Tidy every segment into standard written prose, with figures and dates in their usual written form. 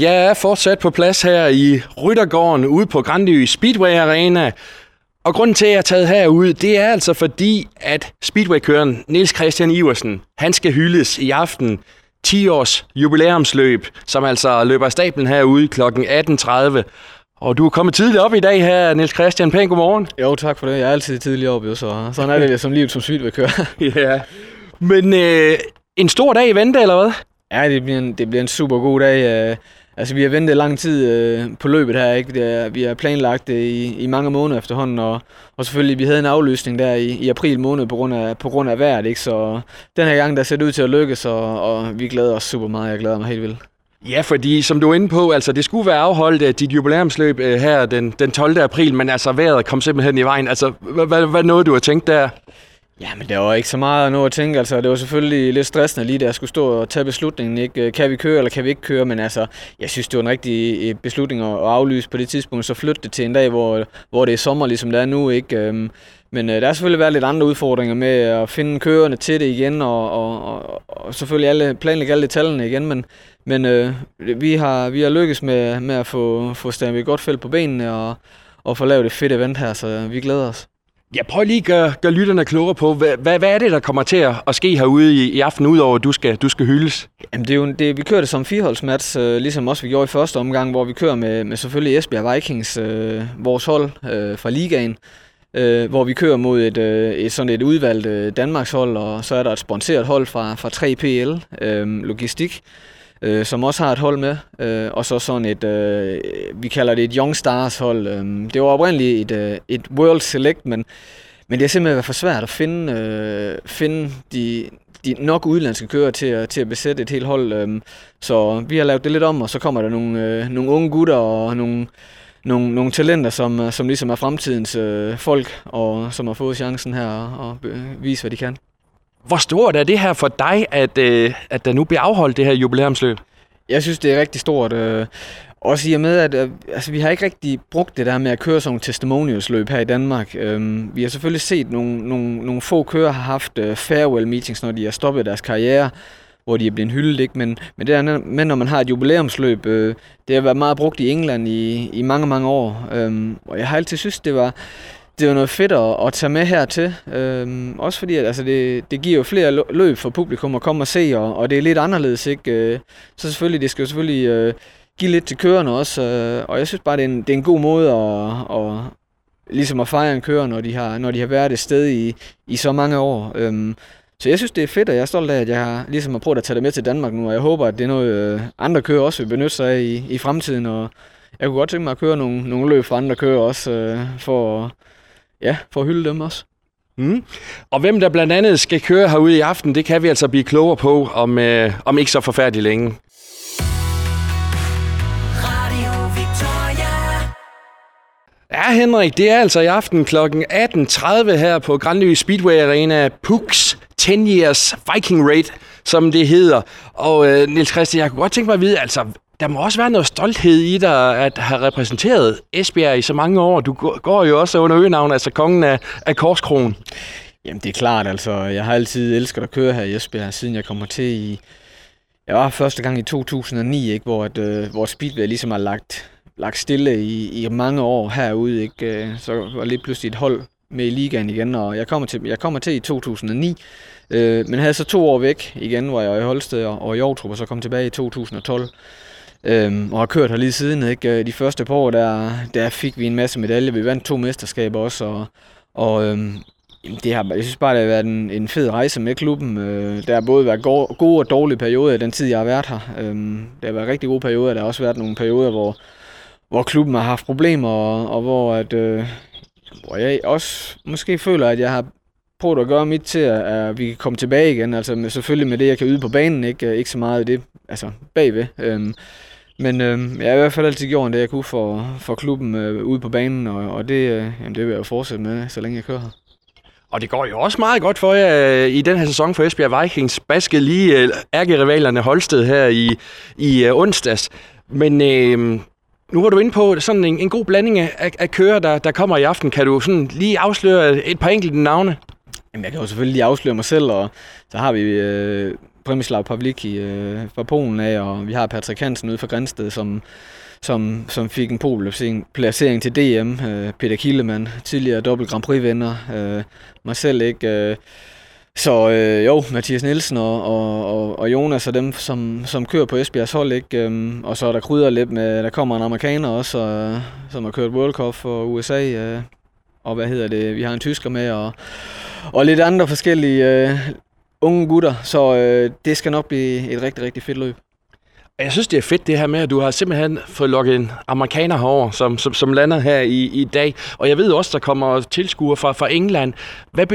Jeg er fortsat på plads her i Ryttergården ude på Granly Speedway Arena. Og grunden til, at jeg er taget herude, det er altså fordi, at speedwaykøreren Niels-Kristian Iversen, han skal hyldes i aften. 10 års jubilæumsløb, som altså løber af stablen herude kl. 18.30. Og du er kommet tidligt op i dag her, Niels-Kristian. Pæn godmorgen. Jo, tak for det. Jeg er altid tidligt op, jo, så sådan er det som livet som speedwaykörer. Ja. Men en stor dag i vente, eller hvad? Ja, det bliver en super god dag. Altså, vi har ventet lang tid på løbet her, ikke? Vi har planlagt det i mange måneder efterhånden, og selvfølgelig, vi havde en aflysning der i april måned på grund af vejret, ikke? Så den her gang, der ser det ud til at lykkes, og vi glæder os super meget. Jeg glæder mig helt vildt. Ja, fordi som du er inde på, altså det skulle være afholdt dit jubilæumsløb her den 12. april, men altså vejret kom simpelthen i vejen. Altså, hvad nåede du at tænke der? Jamen, der var ikke så meget at nå at tænke. Altså, det var selvfølgelig lidt stressende lige, da jeg skulle stå og tage beslutningen. Ikke? Kan vi køre, eller kan vi ikke køre? Men altså, jeg synes, det var en rigtig beslutning at aflyse på det tidspunkt. Så flytte det til en dag, hvor det er sommer, ligesom det er nu. Ikke? Men der har selvfølgelig været lidt andre udfordringer med at finde kørerne til det igen, og selvfølgelig planlægge alle detaljerne igen. Men vi har lykkes med at få stablet et godt felt på benene og få lavet et fedt event her, så vi glæder os. Ja, prøv lige at gøre lytterne klogere på, hvad er det, der kommer til at ske herude i aften, udover at du skal hyldes? Jamen, vi kører det som fireholdsmatch, ligesom også vi gjorde i første omgang, hvor vi kører med selvfølgelig Esbjerg Vikings, vores hold fra ligaen, hvor vi kører mod et udvalgt Danmarks hold, og så er der et sponsoreret hold fra 3PL logistik, som også har et hold med, og så sådan vi kalder det et Young Stars hold. Det var oprindeligt et World Select, men det har simpelthen været for svært at finde de nok udenlandske kører til at besætte et helt hold. Så vi har lavet det lidt om, og så kommer der nogle unge gutter og nogle talenter, som ligesom er fremtidens folk, og som har fået chancen her og vise, hvad de kan. Hvor stort er det her for dig, at der nu bliver afholdt det her jubilæumsløb? Jeg synes, det er rigtig stort. Også i og med, at vi har ikke rigtig brugt det der med at køre sådan nogle testimonialsløb her i Danmark. Vi har selvfølgelig set nogle få kører har haft farewell meetings, når de har stoppet deres karriere, hvor de er blevet hyldet, ikke? Men det der, når man har et jubilæumsløb, det har været meget brugt i England i mange, mange år. Og jeg har altid synes, det var noget fedt at tage med hertil. Også fordi at, altså det giver jo flere løb for publikum at komme og se, og det er lidt anderledes, ikke? Så selvfølgelig, det skal jo selvfølgelig give lidt til kørerne også. Og jeg synes bare, det er en god måde at ligesom at fejre en kører, når de har været et sted i så mange år. Så jeg synes, det er fedt, og jeg er stolt af, at jeg ligesom har prøvet at tage det med til Danmark nu, og jeg håber, at det er noget, andre kører også vil benytte sig af i fremtiden. Og jeg kunne godt tænke mig at køre nogle løb fra andre kører også, for at hylde dem også. Mm. Og hvem der blandt andet skal køre herude i aften, det kan vi altså blive klogere på om ikke så forfærdelig længe. Ja, Henrik, det er altså i aften kl. 18.30 her på Granly Speedway Arena, Puks 10 years Viking Raid, som det hedder. Og Niels-Kristian, jeg kunne godt tænke mig at vide, altså der må også være noget stolthed i dig at have repræsenteret Esbjerg i så mange år. Du går jo også under øgenavn, altså kongen af Korskroen. Jamen det er klart, altså jeg har altid elsket at køre her i Esbjerg, siden jeg kommer til i... Jeg var første gang i 2009, ikke, hvor speedway ligesom har lagt stille i mange år herude, ikke? Så var lige pludselig et hold med i ligaen igen, og jeg kommer til i 2009, men havde så 2 år væk igen, hvor jeg var i Holsted og i Aarhus, og så kom tilbage i 2012. Og har kørt her lige siden, ikke? De første par år, der fik vi en masse medaljer. Vi vandt 2 mesterskaber også, og jeg synes bare, det har været en fed rejse med klubben. Der har både været gode og dårlige perioder i den tid, jeg har været her. Der har været rigtig gode perioder. Der har også været nogle perioder, hvor klubben har haft problemer, og hvor jeg også måske føler, at jeg har prøvet at gøre mit til, at vi kan komme tilbage igen. Altså selvfølgelig med det, jeg kan yde på banen, ikke så meget af det altså bagved. Men jeg har i hvert fald altid gjort det, jeg kunne for klubben ude på banen, og det vil jeg jo fortsætte med, så længe jeg kører her. Og det går jo også meget godt for jer i den her sæson for Esbjerg Vikings. Basket lige ærkerivalerne Holsted her i onsdags. Men nu var du inde på sådan en god blanding af kører, der kommer i aften. Kan du sådan lige afsløre et par enkelte navne? Jamen, jeg kan jo selvfølgelig lige afsløre mig selv, og så har vi Primislav Pavliki fra Polen af, og vi har Patrik Hansen ude fra Grænsted, som fik en polplacering til DM. Peter Kielemann, tidligere dobbelt Grand Prix-vinder. Mig selv, ikke? Så Mathias Nielsen og Jonas og dem, som kører på Esbjergs hold, ikke? Og så er der krydder lidt med, der kommer en amerikaner også, som har kørt World Cup for USA, og vi har en tysker med, og lidt andre forskellige unge gutter, så det skal nok blive et rigtig, rigtig fedt løb. Jeg synes, det er fedt det her med, at du har simpelthen fået lukket en amerikaner herover, som lander her i dag. Og jeg ved også, der kommer tilskuere fra England.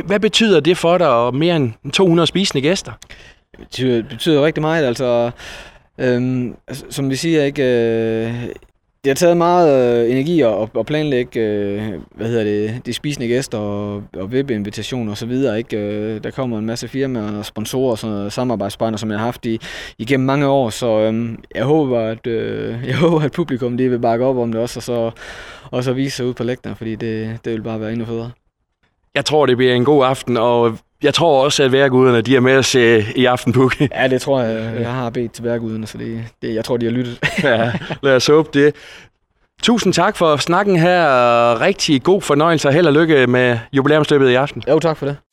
Hvad betyder det for dig, og mere end 200 spisende gæster? Det betyder rigtig meget. Altså, som vi siger, ikke, det har taget meget energi at planlægge de spisende gæster og webinvitationer og så videre, ikke? Der kommer en masse firmaer og sponsorer og samarbejdspartnere, som jeg har haft igennem mange år, så jeg håber at publikum lige vil bakke op om det også, og så vise sig ud på lægterne, fordi det vil bare være endnu federe. Jeg tror, det bliver en god aften, og jeg tror også, at værguderne, de er med os i aften, Pukke. Ja, det tror jeg. Jeg har bedt til værguderne, så jeg tror, de har lyttet. Ja, lad os håbe det. Tusind tak for snakken her. Rigtig god fornøjelse og held og lykke med jubilæumsløbet i aften. Jo, tak for det.